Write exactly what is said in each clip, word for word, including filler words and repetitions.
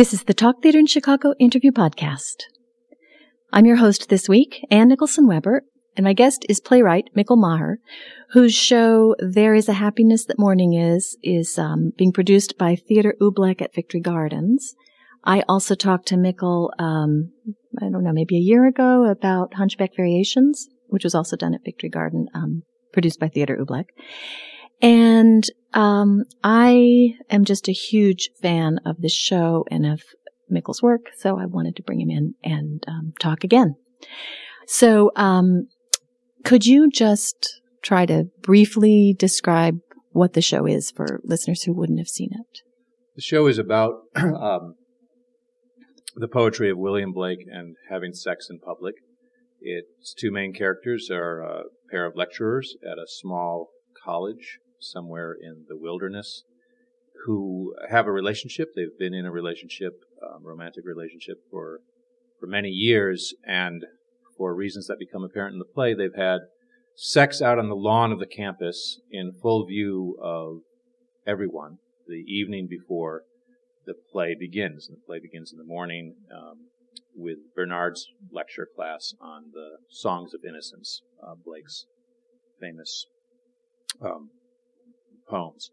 This is the Talk Theater in Chicago interview podcast. I'm your host this week, Ann Nicholson Weber, and my guest is playwright Mickle Maher, whose show There Is a Happiness That Morning Is is um, being produced by Theater Oobleck at Victory Gardens. I also talked to Mickle, um, I don't know, maybe a year ago about Hunchback Variations, which was also done at Victory Garden, um, produced by Theater Oobleck. And um, I am just a huge fan of this show and of Mickle's work, so I wanted to bring him in and um, talk again. So um, could you just try to briefly describe what the show is for listeners who wouldn't have seen it? The show is about um, the poetry of William Blake and having sex in public. Its two main characters are a pair of lecturers at a small college somewhere in the wilderness who have a relationship. They've been in a relationship, um, romantic relationship, for for many years, and for reasons that become apparent in the play, they've had sex out on the lawn of the campus in full view of everyone the evening before the play begins. And the play begins in the morning um, with Bernard's lecture class on the Songs of Innocence, uh, Blake's famous um, poems.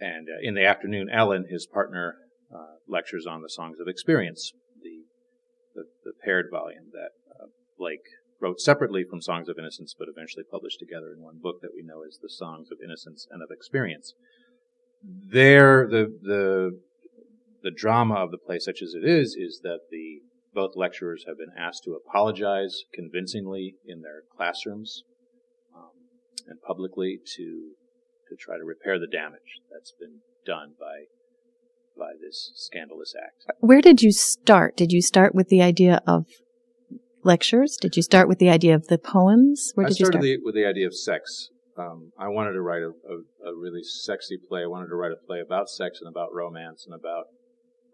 And uh, in the afternoon, Ellen, his partner, uh, lectures on the Songs of Experience, the the, the paired volume that uh, Blake wrote separately from Songs of Innocence, but eventually published together in one book that we know as the Songs of Innocence and of Experience. There, the the the drama of the play, such as it is, is that the both lecturers have been asked to apologize convincingly in their classrooms um, and publicly to. to try to repair the damage that's been done by by this scandalous act. Where did you start? Did you start with the idea of lectures? Did you start with the idea of the poems? Where did I started you start? The, with the idea of sex. Um, I wanted to write a, a, a really sexy play. I wanted to write a play about sex and about romance and about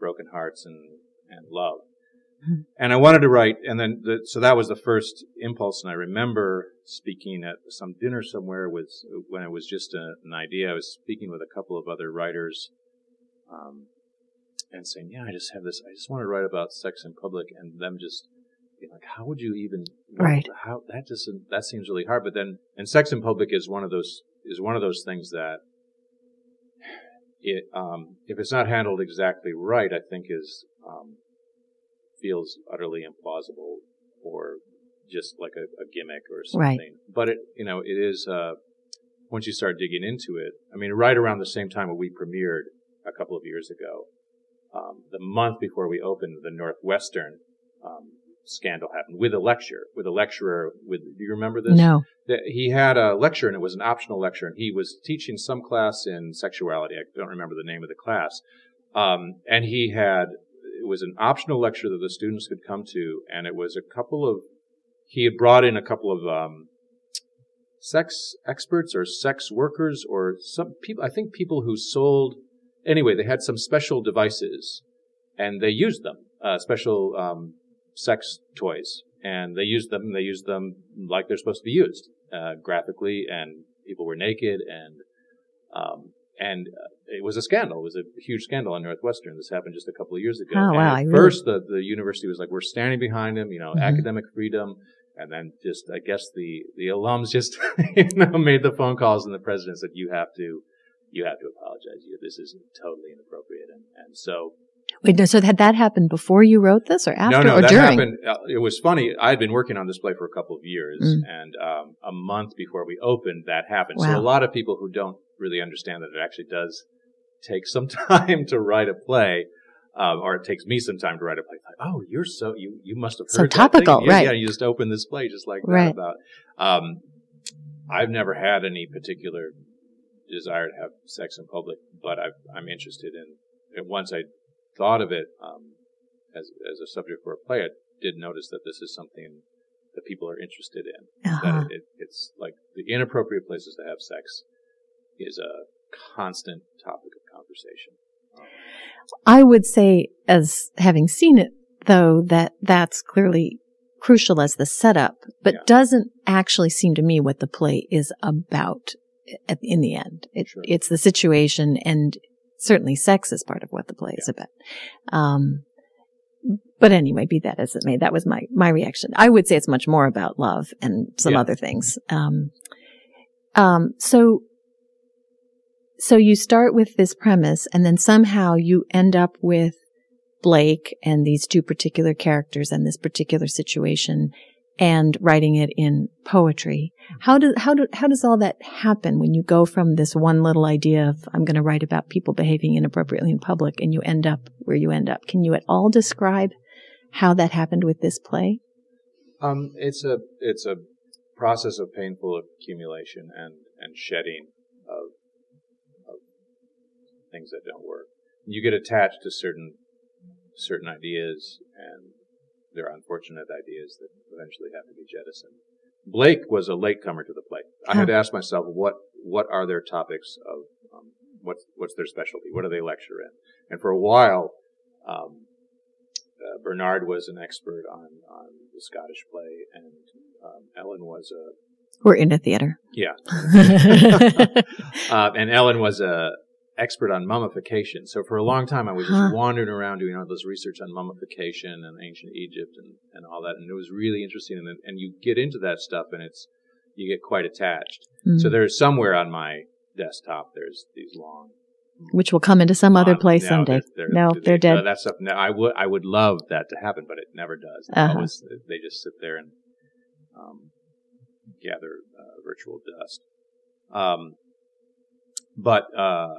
broken hearts and, and love. Mm-hmm. And I wanted to write, and then the, so that was the first impulse, and I remember speaking at some dinner somewhere with, when it was just a, an idea, I was speaking with a couple of other writers, um, and saying, yeah, I just have this, I just want to write about sex in public, and them just being like, how would you even, right? How that just, that seems really hard. But then, and sex in public is one of those, is one of those things that it, um, if it's not handled exactly right, I think is, um, feels utterly implausible or just like a, a gimmick or something. Right. But it, you know, it is, uh, once you start digging into it, I mean, right around the same time when we premiered a couple of years ago, um, the month before we opened, the Northwestern um, scandal happened with a lecture, with a lecturer. With, do you remember this? No. He had a lecture, and it was an optional lecture, and he was teaching some class in sexuality. I don't remember the name of the class. Um, and he had... It was an optional lecture that the students could come to, and it was a couple of, he had brought in a couple of um, sex experts or sex workers or some people, I think people who sold, anyway, they had some special devices, and they used them, uh, special um, sex toys, and they used them, they used them like they're supposed to be used, uh, graphically, and people were naked, and... Um, And it was a scandal. It was a huge scandal in Northwestern. This happened just a couple of years ago. Oh, wow. And at first, the, the university was like, we're standing behind him, you know, mm-hmm. academic freedom. And then just, I guess, the, the alums just you know, made the phone calls, and the president said, you have to, you have to apologize. You, this is totally inappropriate. And, and so... Wait, no, so had that happened before you wrote this or after no, no, or that during? Happened, uh, it was funny. I had been working on this play for a couple of years, mm. and um, a month before we opened, that happened. Wow. So a lot of people who don't really understand that it actually does take some time to write a play, um, or it takes me some time to write a play. Like, oh, you're so, you, you must have heard so topical, that thing. Yeah, right. Yeah, you just open this play just like right. that. About, um, I've never had any particular desire to have sex in public, but I've, I'm interested in, and once I thought of it um, as as a subject for a play, I did notice that this is something that people are interested in. Uh-huh. That it, it, it's like the inappropriate places to have sex is a constant topic of conversation. I would say, as having seen it, though, that that's clearly crucial as the setup, but yeah. doesn't actually seem to me what the play is about in the end. It, sure. It's the situation and certainly sex is part of what the play is about. Um, But anyway, be that as it may, that was my, my reaction. I would say it's much more about love and some yeah. other things. Um, um, so, so you start with this premise and then somehow you end up with Blake and these two particular characters and this particular situation and writing it in poetry. How do, how do, how does all that happen when you go from this one little idea of, I'm going to write about people behaving inappropriately in public, and you end up where you end up? Can you at all describe how that happened with this play? Um, it's a it's a process of painful accumulation and, and shedding of, of things that don't work. You get attached to certain certain ideas, and they're unfortunate ideas that eventually have to be jettisoned. Blake was a latecomer to the play. I oh. had to ask myself, what what are their topics of um, what's what's their specialty? What do they lecture in? And for a while. Um, Uh, Bernard was an expert on, on the Scottish play, and um, Ellen was a... We're in a theater. Yeah. uh, and Ellen was a expert on mummification. So for a long time, I was huh. just wandering around doing all this research on mummification and ancient Egypt and, and all that, and it was really interesting. And, and you get into that stuff, and it's you get quite attached. Mm-hmm. So there's somewhere on my desktop, there's these long... Which will come into some other um, place no, someday. They're, they're, no, they're, they're dead. No, that stuff. No, I would, I would love that to happen, but it never does. They, uh-huh. always, they just sit there and um, gather uh, ritual dust. Um, but uh,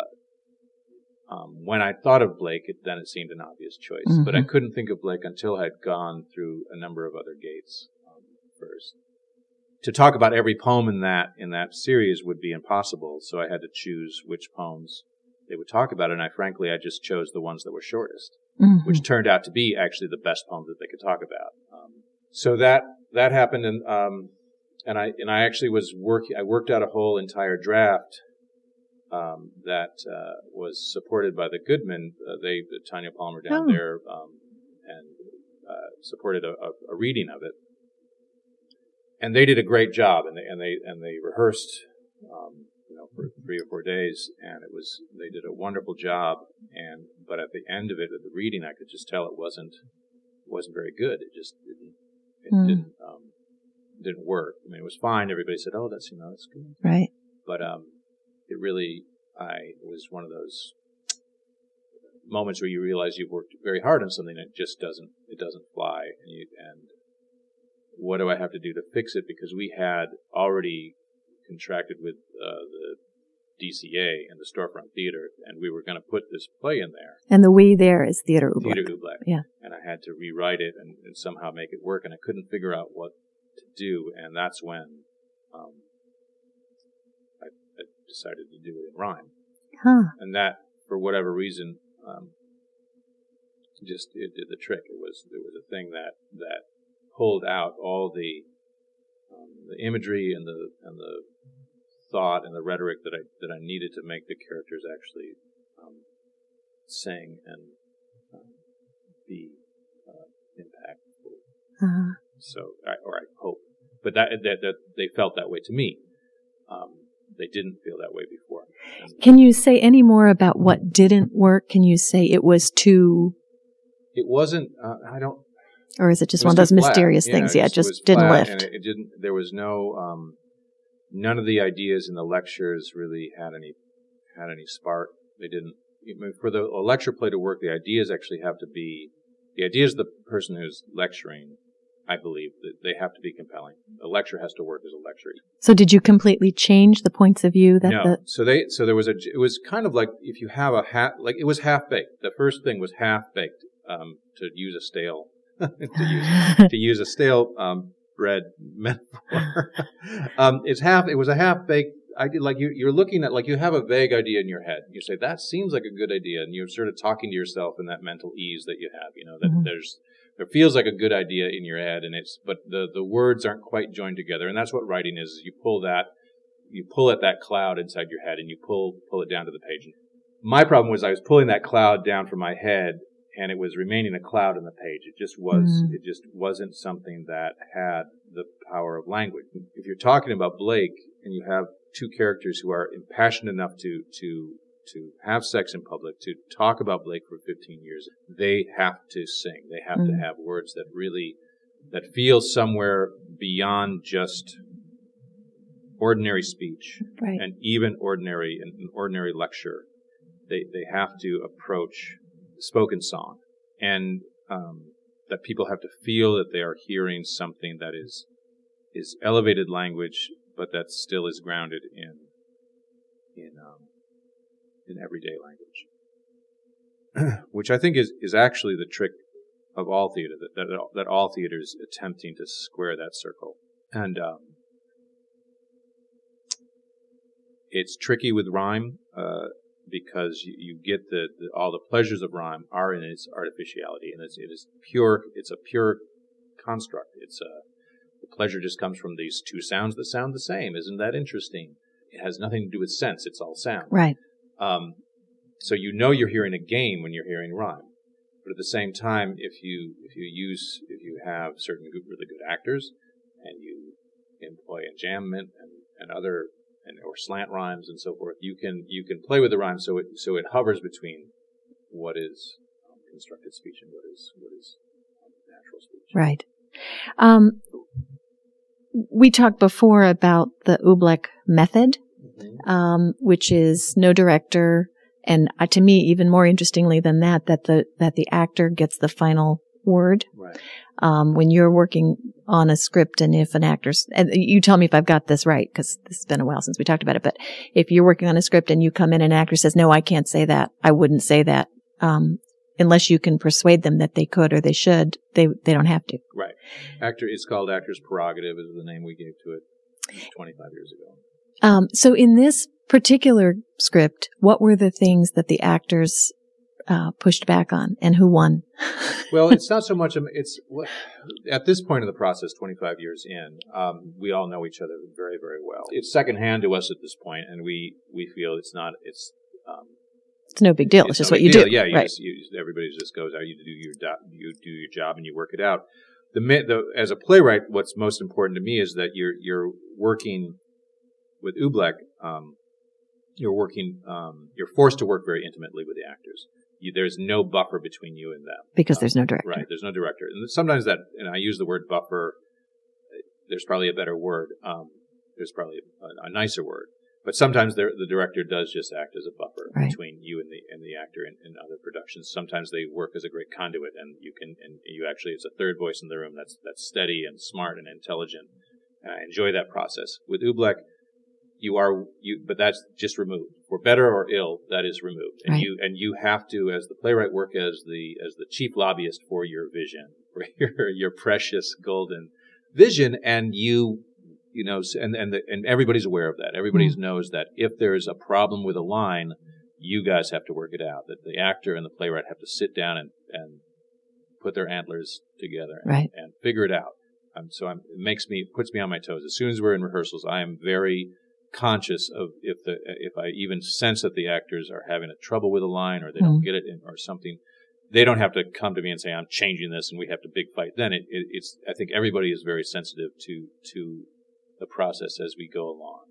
um, when I thought of Blake, it, then it seemed an obvious choice. Mm-hmm. But I couldn't think of Blake until I'd gone through a number of other gates um, first. To talk about every poem in that in that series would be impossible, so I had to choose which poems they would talk about it, and I frankly, I just chose the ones that were shortest, mm-hmm. which turned out to be actually the best poems that they could talk about. Um, so that that happened, and um, and I and I actually was working. I worked out a whole entire draft um, that uh, was supported by the Goodman. Uh, they the Tanya Palmer down oh. there um, and uh, supported a, a, a reading of it, and they did a great job, and they and they and they rehearsed. Um, You know, for three or four days, and it was they did a wonderful job. And but at the end of it, at the reading, I could just tell it wasn't wasn't very good. It just didn't it mm. didn't um, didn't work. I mean, it was fine. Everybody said, "Oh, that's you know, that's good," right? But um, it really, I it was one of those moments where you realize you've worked very hard on something and it just doesn't it doesn't fly. And you and what do I have to do to fix it? Because we had already contracted with uh, the D C A and the Storefront Theater, and we were going to put this play in there. And the we there is Theater Oobleck. Theater Oobleck. Yeah. And I had to rewrite it and, and somehow make it work, and I couldn't figure out what to do, and that's when um, I, I decided to do it in rhyme. Huh. And that, for whatever reason, um, just it did the trick. It was it was a thing that, that pulled out all the um, the imagery and the and the thought and the rhetoric that I that I needed to make the characters actually um, sing and um, be uh, impactful. Uh-huh. So, I, or I hope, but that, that that they felt that way to me. Um, they didn't feel that way before. And Can you say any more about what didn't work? Can you say it was too? It wasn't. Uh, I don't. Or is it just it one of those mysterious flat. things? Yeah, yeah, it just, just didn't lift. And it, it didn't. There was no. Um, None of the ideas in the lectures really had any had any spark. They didn't. I mean, for the a lecture play to work, the ideas actually have to be the ideas of the person who's lecturing. I believe that they have to be compelling. A lecture has to work as a lecture. So, did you completely change the points of view? That no. The... So they so there was a. It was kind of like if you have a hat. Like it was half baked. The first thing was half baked. Um, to use a stale to use to use a stale. Um, bread metaphor. um, it's half. It was a half-baked idea. Like you, you're looking at, like you have a vague idea in your head. You say that seems like a good idea, and you're sort of talking to yourself in that mental ease that you have. You know that mm-hmm. there's there feels like a good idea in your head, and it's but the the words aren't quite joined together, and that's what writing is. You pull that, you pull at that cloud inside your head, and you pull pull it down to the page. My problem was I was pulling that cloud down from my head, and it was remaining a cloud on the page. It just was. Mm. It just wasn't something that had the power of language. If you're talking about Blake and you have two characters who are impassioned enough to to to have sex in public, to talk about Blake for fifteen years, they have to sing. They have mm-hmm. to have words that really, that feel somewhere beyond just ordinary speech right. and even ordinary, an ordinary lecture. They they have to approach spoken song, and um, that people have to feel that they are hearing something that is is elevated language, but that still is grounded in in um, in everyday language, which I think is, is actually the trick of all theater, that that, that all theater is attempting to square that circle, and um, it's tricky with rhyme. Uh, Because you, you get the, the all the pleasures of rhyme are in its artificiality, and it's, it is pure. It's a pure construct. It's a the pleasure just comes from these two sounds that sound the same. Isn't that interesting? It has nothing to do with sense. It's all sound. Right. Um, so you know you're hearing a game when you're hearing rhyme, but at the same time, if you if you use if you have certain good, really good actors, and you employ enjambment and, and other. And, or slant rhymes and so forth, you can you can play with the rhyme so it so it hovers between what is um, constructed speech and what is what is um, natural speech. Right. Um, we talked before about the Oobleck method, mm-hmm. um, which is no director, and uh, to me, even more interestingly than that, that the that the actor gets the final word. Right. Um, when you're working on a script, and if an actor's, and you tell me if I've got this right, because this has been a while since we talked about it, but if you're working on a script and you come in and an actor says, no, I can't say that, I wouldn't say that, um, unless you can persuade them that they could or they should, they they don't have to. Right. Actor, it's called actor's prerogative is the name we gave to it twenty-five years ago. Um, so in this particular script, what were the things that the actors Uh, pushed back on, and who won? Well, it's not so much. It's at this point in the process, twenty-five years in, um, we all know each other very, very well. It's secondhand to us at this point, and we, we feel it's not. It's um, it's no big deal. It's, it's just no what you deal. do. Yeah, you right? Just, you, everybody just goes out. You do your do, you do your job, and you work it out. The, the as a playwright, what's most important to me is that you're you're working with Oobleck. Um, you're working. Um, you're forced to work very intimately with the actors. You, there's no buffer between you and them. Because um, there's no director. Right, there's no director. And sometimes that, and I use the word buffer, there's probably a better word. Um, there's probably a, a nicer word. But sometimes there, the director does just act as a buffer right. between you and the and the actor in, in other productions. Sometimes they work as a great conduit, and you can, and you actually, it's a third voice in the room that's that's steady and smart and intelligent. And I enjoy that process. With Oobleck, You are you, but that's just removed. For better or ill, that is removed, and right. you and you have to, as the playwright, work as the as the chief lobbyist for your vision, for your your precious golden vision, and you, you know, and and the, and everybody's aware of that. Everybody mm-hmm. knows that if there is a problem with a line, you guys have to work it out. That the actor and the playwright have to sit down and, and put their antlers together and, right. and figure it out. Um, so I'm, it makes me puts me on my toes. As soon as we're in rehearsals, I am very conscious of if the if I even sense that the actors are having a trouble with a line or they don't mm. get it in, or something, they don't have to come to me and say I'm changing this and we have to big fight. Then it, it, it's I think everybody is very sensitive to to the process as we go along.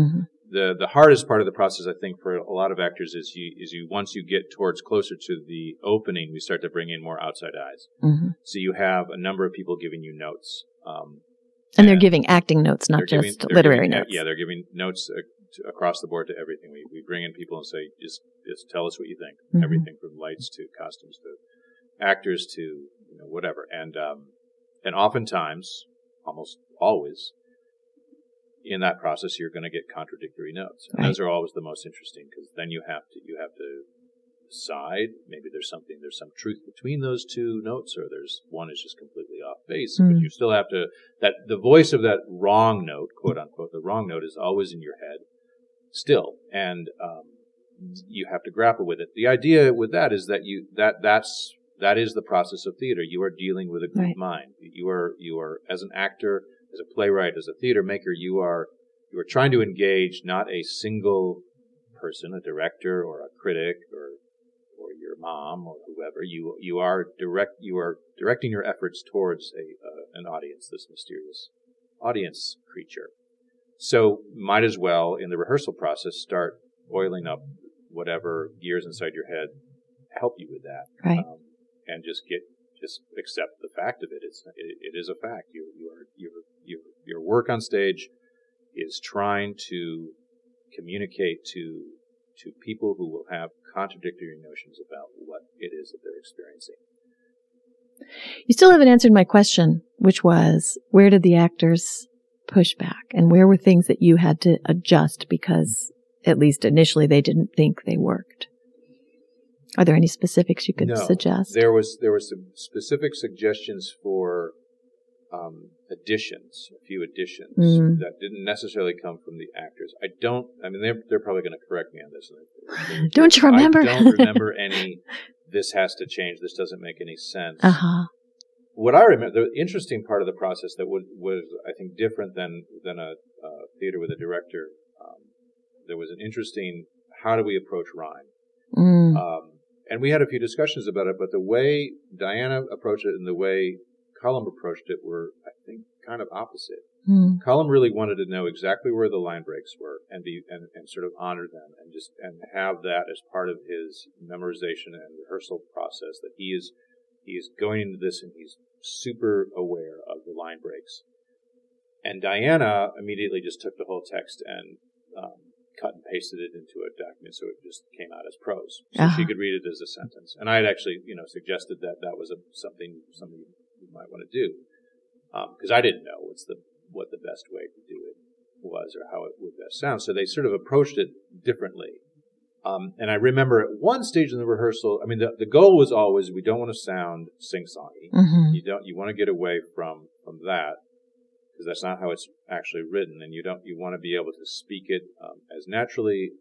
Mm-hmm. the The hardest part of the process, I think, for a lot of actors is you is you once you get towards closer to the opening, we start to bring in more outside eyes. Mm-hmm. So you have a number of people giving you notes. Um, And, and they're giving acting notes, not giving, just literary giving, notes. Yeah, they're giving notes uh, to, across the board to everything. We we bring in people and say, just just tell us what you think. Mm-hmm. Everything from lights to costumes to actors to you know, whatever. And um, and oftentimes, almost always, in that process, you're going to get contradictory notes. And right. those are always the most interesting because then you have to you have to decide. Maybe there's something there's some truth between those two notes, or there's one is just completely off base, mm. but you still have to, that the voice of that wrong note, quote unquote, the wrong note is always in your head still, and um, you have to grapple with it. The idea with that is that you that that's that is the process of theater. You are dealing with a group right. mind. You are you are as an actor, as a playwright, as a theater maker, you are you are trying to engage not a single person, a director or a critic or or your mom or whoever. You you are direct you are directing your efforts towards a uh, an audience, this mysterious audience creature. So might as well in the rehearsal process start oiling up whatever gears inside your head help you with that. Right. Um, and just get, just accept the fact of it. It's, it, it is a fact. You, you are, your, your, your work on stage is trying to communicate to, to people who will have contradictory notions about what it is that they're experiencing. You still haven't answered my question, which was, where did the actors push back, and where were things that you had to adjust because, at least initially, they didn't think they worked? Are there any specifics you could no, suggest? There was there were some specific suggestions for um, additions, a few additions mm. that didn't necessarily come from the actors. I don't. I mean, they're they're probably going to correct me on this. Don't you remember? I don't remember any. This has to change. This doesn't make any sense. Uh huh. What I remember, the interesting part of the process that was, was I think, different than than a uh, theater with a director. Um, there was an interesting, how do we approach rhyme? Mm. Um, and we had a few discussions about it, but the way Diana approached it and the way Colum approached it were, I think, kind of opposite. Mm. Colum really wanted to know exactly where the line breaks were and be and, and sort of honor them and just and have that as part of his memorization and rehearsal process, that he is he is going into this and he's super aware of the line breaks. And Diana immediately just took the whole text and um, cut and pasted it into a document, so it just came out as prose. So uh-huh. she could read it as a sentence. And I had actually, you know, suggested that that was a, something something you might want to do, because um, I didn't know what's the what the best way to do it was or how it would best sound. So they sort of approached it differently. Um, and I remember at one stage in the rehearsal, I mean, the, the goal was always, we don't want to sound sing-songy. Mm-hmm. You don't, you want to get away from, from that, because that's not how it's actually written. And you don't, you want to be able to speak it um, as naturally,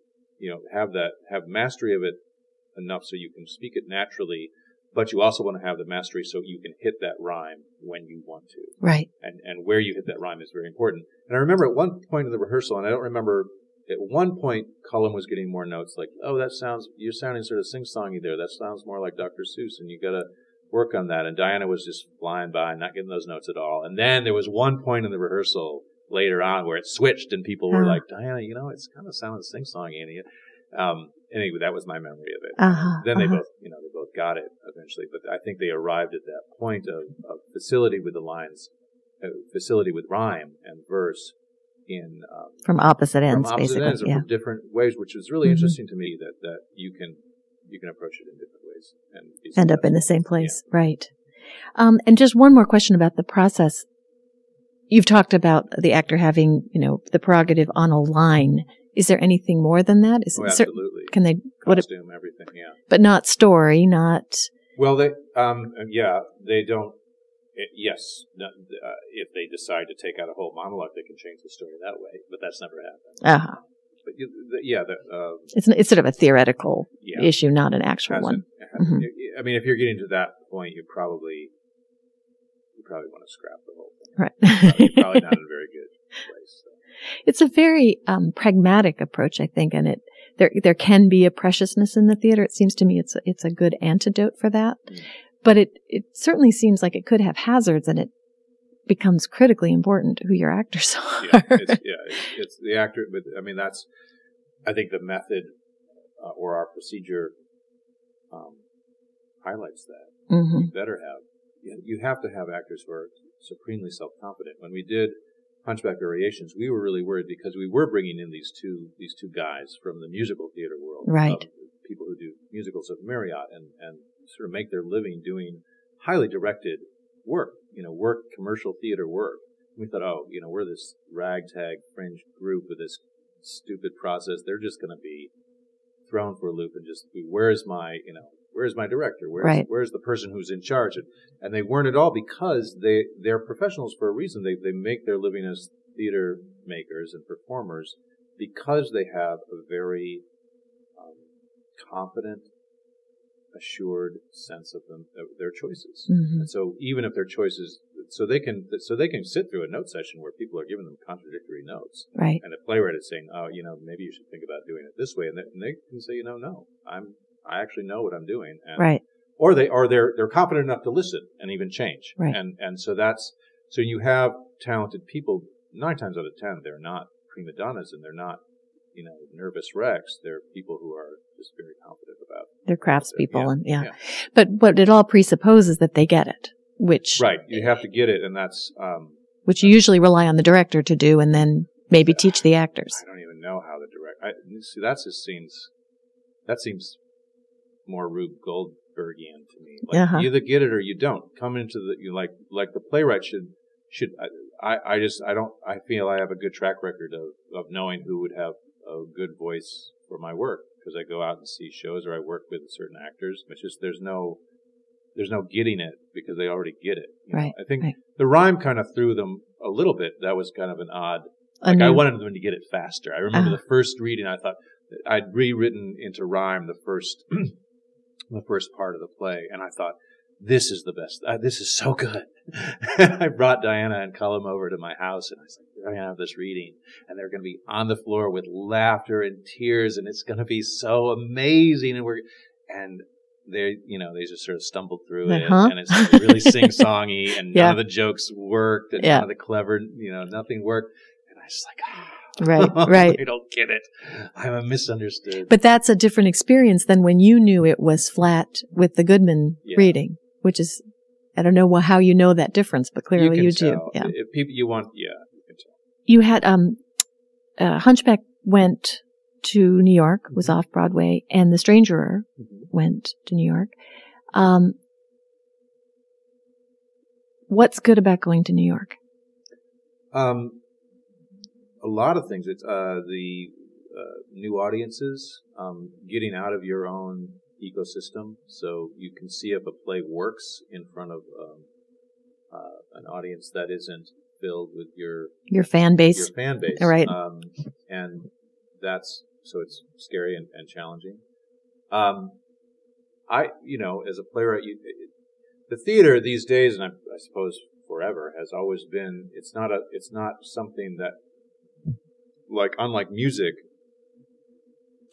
you know, have that, have mastery of it enough so you can speak it naturally, but you also want to have the mastery so you can hit that rhyme when you want to. Right. And, and where you hit that rhyme is very important. And I remember at one point in the rehearsal, and I don't remember, at one point, Colum was getting more notes like, oh, that sounds, you're sounding sort of sing-songy there. That sounds more like Doctor Seuss, and you got to work on that. And Diana was just flying by and not getting those notes at all. And then there was one point in the rehearsal later on where it switched, and people uh-huh. were like, Diana, you know, it's kind of sounding sing-songy. And um, anyway, that was my memory of it. Uh-huh, then they uh-huh. both, you know, they both got it eventually. But I think they arrived at that point of, of facility with the lines, uh, facility with rhyme and verse. In, um, from opposite ends, from opposite basically, ends, or yeah. from different ways, which is really mm-hmm. interesting to me that, that you can you can approach it in different ways and end up in the same place, yeah. right? Um, and just one more question about the process. You've talked about the actor having, you know, the prerogative on a line. Is there anything more than that? Is oh, it absolutely. Cer- can they costume what, everything? Yeah, but not story, not. Well, they um, yeah, they don't. It, yes, no, uh, if they decide to take out a whole monologue, they can change the story that way, but that's never happened. Uh-huh. But you, the, yeah, the, uh, it's an, it's sort of a theoretical yeah. issue, not an actual one. An, mm-hmm. I mean, if you're getting to that point, you probably you probably want to scrap the whole thing. Right, probably, you're probably not in a very good place. So. It's a very um, pragmatic approach, I think, and it there there can be a preciousness in the theater. It seems to me it's it's a good antidote for that. Mm. But it, it certainly seems like it could have hazards, and it becomes critically important who your actors are. yeah, it's, yeah, it's, it's the actor. But I mean, that's, I think the method uh, or our procedure um, highlights that. Mm-hmm. You better have, you have to have actors who are supremely self-confident. When we did Hunchback Variations, we were really worried because we were bringing in these two, these two guys from the musical theater world. Right. Of people who do musicals of Marriott and, and, sort of make their living doing highly directed work, you know, work, commercial theater work. And we thought, oh, you know, we're this ragtag fringe group with this stupid process. They're just going to be thrown for a loop and just be, where's my, you know, where's my director? Where's, right. where's the person who's in charge? And, and they weren't at all, because they, they're professionals for a reason. They, they make their living as theater makers and performers because they have a very um, confident, assured sense of them, of their choices. Mm-hmm. And so even if their choices, so they can, so they can sit through a note session where people are giving them contradictory notes. Right. And the playwright is saying, oh, you know, maybe you should think about doing it this way. And they, and they can say, you know, no, I'm, I actually know what I'm doing. And, right. Or they are, they're, they're confident enough to listen and even change. Right. And, and so that's, so you have talented people. Nine times out of ten, they're not prima donnas, and they're not, you know, nervous wrecks, they're people who are just very confident about it. They're craftspeople, yeah, and yeah. yeah. But what it all presupposes that they get it, which right, you have to get it, and that's um, which you usually rely on the director to do, and then maybe yeah, teach the actors. I don't even know how the director. See, that just seems that seems more Rube Goldbergian to me. Like, uh-huh. you either get it or you don't. Come into the you like like the playwright should. Should I, I just I don't I feel I have a good track record of, of knowing who would have a good voice for my work because I go out and see shows or I work with certain actors. It's just there's no there's no getting it because they already get it. You right. know? I think right. the rhyme kind of threw them a little bit. That was kind of an odd. Like Unknown. I wanted them to get it faster. I remember uh-huh. the first reading. I thought I'd rewritten into rhyme the first the first part of the play, and I thought, this is the best. Uh, this is so good. I brought Diana and Cullum over to my house, and I was like, we're going to have this reading, and they're going to be on the floor with laughter and tears, and it's going to be so amazing. And we're and they, you know, they just sort of stumbled through it, uh-huh. and it's really sing-songy, and yeah. none of the jokes worked, and yeah. none of the clever, you know, nothing worked. And I was just like, ah. Right, right. I don't get it. I'm a misunderstood. But that's a different experience than when you knew it was flat with the Goodman yeah. reading. Which is, I don't know how you know that difference, but clearly you, you do. Yeah. If people you want, yeah, you can tell. You had um, uh, Hunchback went to New York, mm-hmm. was off Broadway, and The Strangerer mm-hmm. went to New York. Um, what's good about going to New York? Um, a lot of things. It's uh, the uh, new audiences, um, getting out of your own ecosystem, so you can see if a play works in front of um, uh, an audience that isn't filled with your your fan base. Your fan base, right? Um, and that's so it's scary and, and challenging. Um, I, you know, as a playwright, you, it, the theater these days, and I, I suppose forever, has always been. It's not a. It's not something that, like, unlike music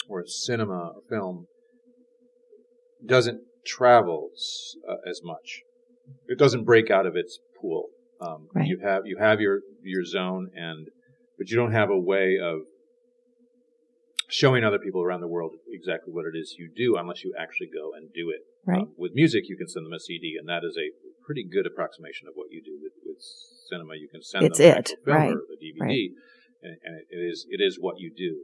or cinema or film. Doesn't travel uh, as much. It doesn't break out of its pool. Um, right. You have you have your, your zone, and but you don't have a way of showing other people around the world exactly what it is you do, unless you actually go and do it. Right. Um, with music, you can send them a C D, and that is a pretty good approximation of what you do. With, with cinema, you can send it's them it. a film right. or the D V D, right. and, and it is it is what you do.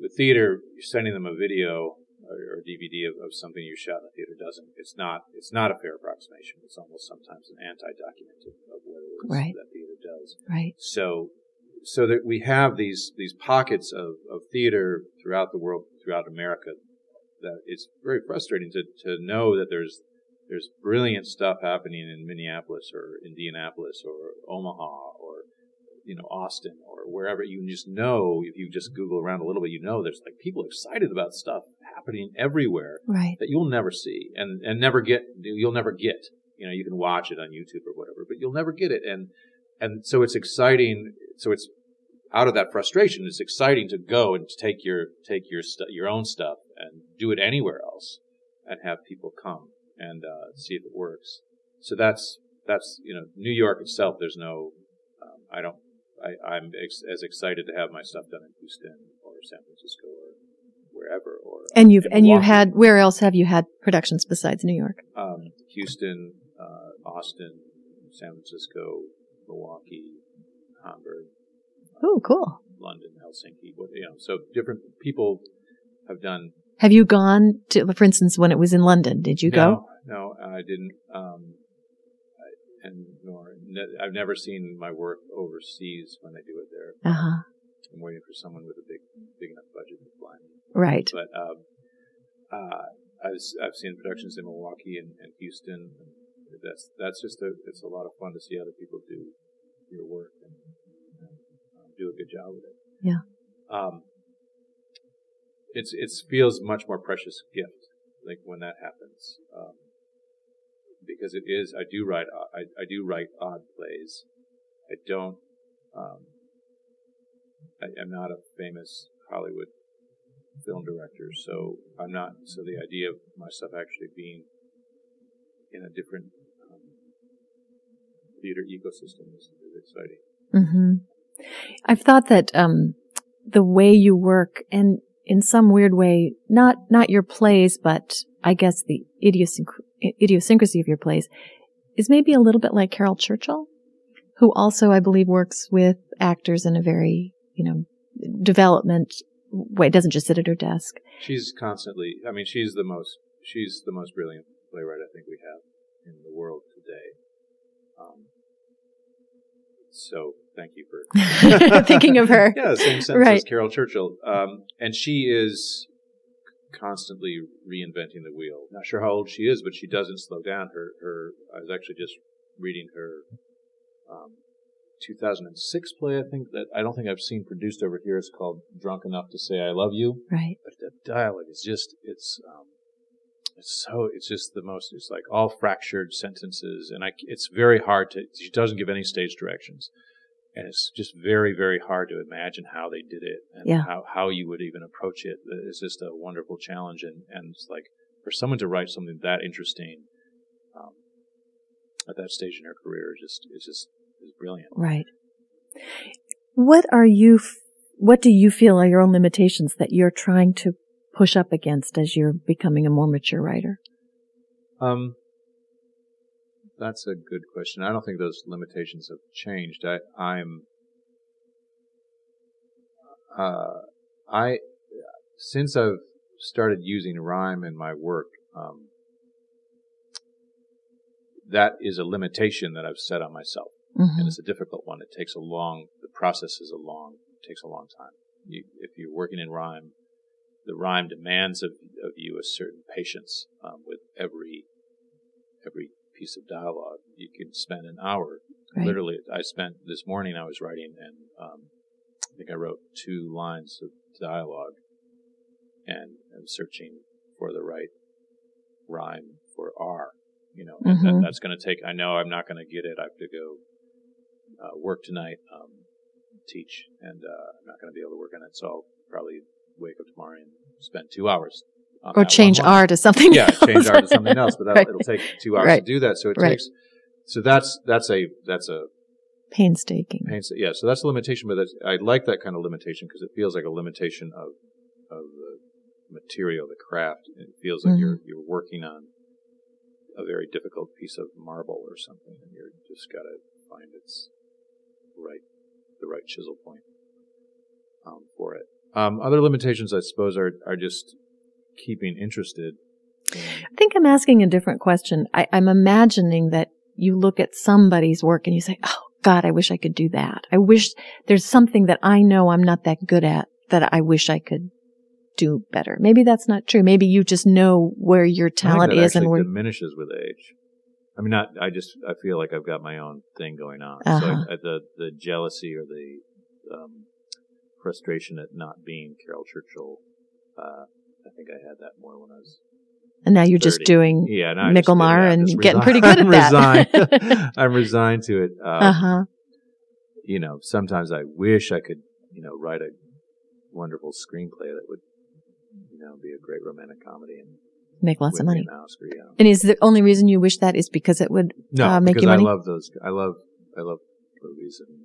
With theater, you're sending them a video. Or a D V D of, of something you shot in the theater doesn't. It's not. It's not a fair approximation. It's almost sometimes an anti-document of what it is right. that theater does. Right. So, so that we have these these pockets of, of theater throughout the world, throughout America, that it's very frustrating to, to know that there's there's brilliant stuff happening in Minneapolis or Indianapolis or Omaha or you know Austin or wherever. You just know if you just Google around a little bit, you know there's like people excited about stuff happening everywhere right. that you'll never see and, and never get. You'll never get. You know, you can watch it on YouTube or whatever, but you'll never get it. And and so it's exciting. So it's out of that frustration. It's exciting to go and to take your take your stu- your own stuff and do it anywhere else and have people come and uh, see if it works. So that's that's you know New York itself. There's no. Um, I don't. I, I'm ex- as excited to have my stuff done in Houston or San Francisco or wherever. Or and you've and you had where else have you had productions besides New York? Um, Houston, uh, Austin, San Francisco, Milwaukee, Hamburg. Oh, cool! Uh, London, Helsinki. You know, so different people have done. Have you gone to, for instance, when it was in London? Did you no, go? No, I didn't. Um, And nor ne- I've never seen my work overseas when they do it there. Uh huh. I'm waiting for someone with a big, big enough budget to fly me. Right. But um, uh, I've I've seen productions in Milwaukee and, and Houston. And that's that's just a it's a lot of fun to see other people do your work and, and um, do a good job with it. Yeah. Um. It's it feels much more precious gift like when that happens. Um, Because it is, I do write, I, I do write odd plays. I don't, um, I, I'm not a famous Hollywood film director, so I'm not, so the idea of my stuff actually being in a different um, theater ecosystem is, is exciting. Mm-hmm. I've thought that um, the way you work, and in some weird way, not not your plays, but I guess the idiosync- idiosyncrasy of your plays, is maybe a little bit like Caryl Churchill, who also, I believe, works with actors in a very, you know, development way. Doesn't just sit at her desk. She's constantly, I mean, she's the most, she's the most brilliant playwright I think we have in the world today. Um, so thank you for thinking of her. Yeah, same sense right. as Caryl Churchill. Um, and she is constantly reinventing the wheel. Not sure how old she is, but she doesn't slow down. Her, her. I was actually just reading her um, two thousand six play, I think, that I don't think I've seen produced over here. It's called Drunk Enough to Say I Love You. Right. But the dialogue is just, it's, um, it's so, it's just the most, it's like all fractured sentences. And I, it's very hard to, she doesn't give any stage directions. And it's just very, very hard to imagine how they did it and yeah. how, how you would even approach it. It's just a wonderful challenge. And, and it's like for someone to write something that interesting um, at that stage in her career is just, is just is brilliant. Right. What are you, what do you feel are your own limitations that you're trying to push up against as you're becoming a more mature writer? Um. That's a good question. I don't think those limitations have changed. I, I'm, uh, I, since I've started using rhyme in my work, um, that is a limitation that I've set on myself, mm-hmm. and it's a difficult one. It takes a long, the process is a long, it takes a long time. You, if you're working in rhyme, the rhyme demands of, of you a certain patience um, with every, every. piece of dialogue. You can spend an hour. Right. Literally, I spent this morning. I was writing, and um, I think I wrote two lines of dialogue, and I'm searching for the right rhyme for R. You know, mm-hmm. and that, that's going to take. I know I'm not going to get it. I have to go uh, work tonight, um, teach, and uh, I'm not going to be able to work on it. So I'll probably wake up tomorrow and spend two hours. Or change R to something yeah, else. Yeah, change R to something else, but right. it'll take two hours right. to do that. So it right. takes, so that's, that's a, that's a. Painstaking. Painst- yeah, so that's a limitation, but that's, I like that kind of limitation because it feels like a limitation of, of the material, the craft. It feels like mm-hmm. you're, you're working on a very difficult piece of marble or something, and you're just got to find its right, the right chisel point, um, for it. Um, other limitations, I suppose, are, are just, keeping interested. I think I'm asking a different question. I, I'm imagining that you look at somebody's work and you say, oh, God, I wish I could do that. I wish there's something that I know I'm not that good at that I wish I could do better. Maybe that's not true. Maybe you just know where your talent is and where it diminishes with age. I mean, not, I just, I feel like I've got my own thing going on. Uh-huh. So I, I, the, the jealousy or the um, frustration at not being Caryl Churchill, uh, I think I had that more when I was And now you're thirty. Just doing yeah, Mickle Maher and getting pretty good at that. I'm resigned to it. Um, uh-huh. You know, sometimes I wish I could, you know, write a wonderful screenplay that would, you know, be a great romantic comedy and make lots of money. An Oscar, yeah. And is the only reason you wish that is because it would no, uh, make you money? No, because I love those. I love, I love movies, and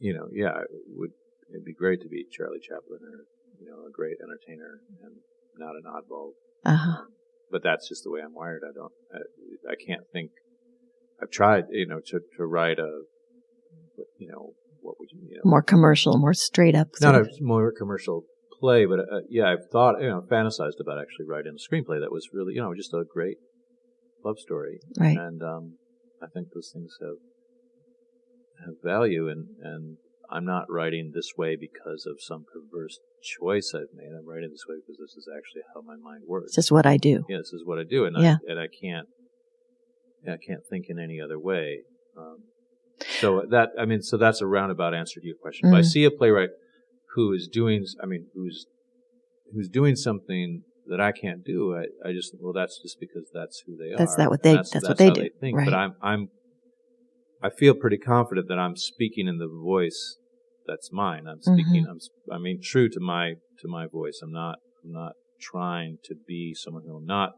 you know, yeah, it would. It'd be great to be Charlie Chaplin or. You know, a great entertainer and not an oddball. Uh-huh. But that's just the way I'm wired. I don't, I, I can't think. I've tried, you know, to, to write a, you know, what would you, you know. More commercial, more straight up. Not a more commercial play, but uh, yeah, I've thought, you know, fantasized about actually writing a screenplay that was really, you know, just a great love story. Right. And um, I think those things have have value and, and, I'm not writing this way because of some perverse choice I've made. I'm writing this way because this is actually how my mind works. This is what I do. Yeah, this is what I do, and yeah. I and I can't, I can't think in any other way. Um, so that I mean, so that's a roundabout answer to your question. Mm-hmm. If I see a playwright who is doing, I mean, who's who's doing something that I can't do, I, I just well, that's just because that's who they are. That's that what they. That's, that's, that's what they how do. They think. Right. But I'm I'm. I feel pretty confident that I'm speaking in the voice that's mine. I'm speaking. Mm-hmm. I'm. I mean, true to my to my voice. I'm not. I'm not trying to be someone who I'm not.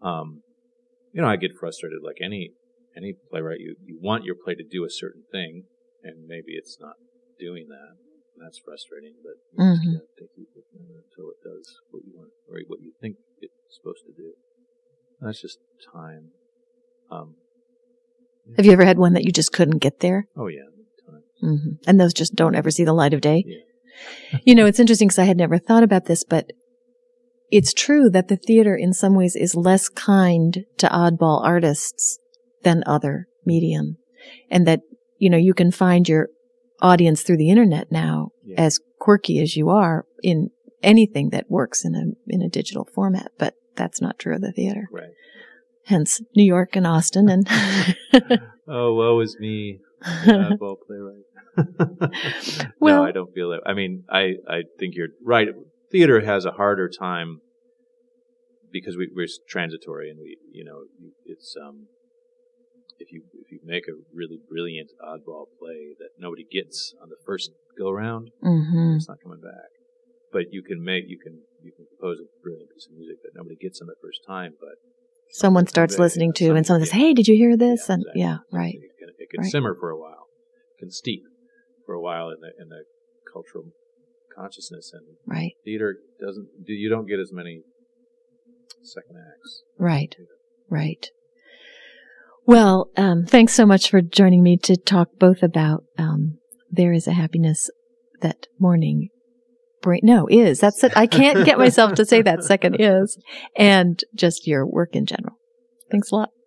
Um, you know, I get frustrated like any any playwright. You you want your play to do a certain thing, and maybe it's not doing that. that's frustrating, but you mm-hmm. just have to keep looking at it until it does what you want, or what you think it's supposed to do. And that's just time. Um, yeah. Have you ever had one that you just couldn't get there? Oh, yeah. Mm-hmm. And those just don't ever see the light of day? Yeah. You know, it's interesting because I had never thought about this, but it's true that the theater in some ways is less kind to oddball artists than other medium. And that, you know, you can find your audience through the internet now, yeah. as quirky as you are, in anything that works in a in a digital format. But that's not true of the theater. Right. Hence New York and Austin and oh, woe is me, the oddball playwright. Well, no, I don't feel that. I mean, I, I think you're right. Theater has a harder time because we, we're transitory, and we, you know, it's um. If you if you make a really brilliant oddball play that nobody gets on the first go round, mm-hmm. it's not coming back. But you can make you can you can compose a brilliant piece of music that nobody gets on the first time, but someone starts listening back, you know, to, and someone says, "Hey, did you hear this?" Yeah, and exactly. yeah, right. It can, it can right. simmer for a while, it can steep for a while in the in the cultural consciousness, and right. theater doesn't. You don't get as many second acts. Right. You know. Right. Well, um, thanks so much for joining me to talk both about um, There Is a Happiness That Morning bra- No, is. That's it. I can't get myself to say that second is. And just your work in general. Thanks a lot.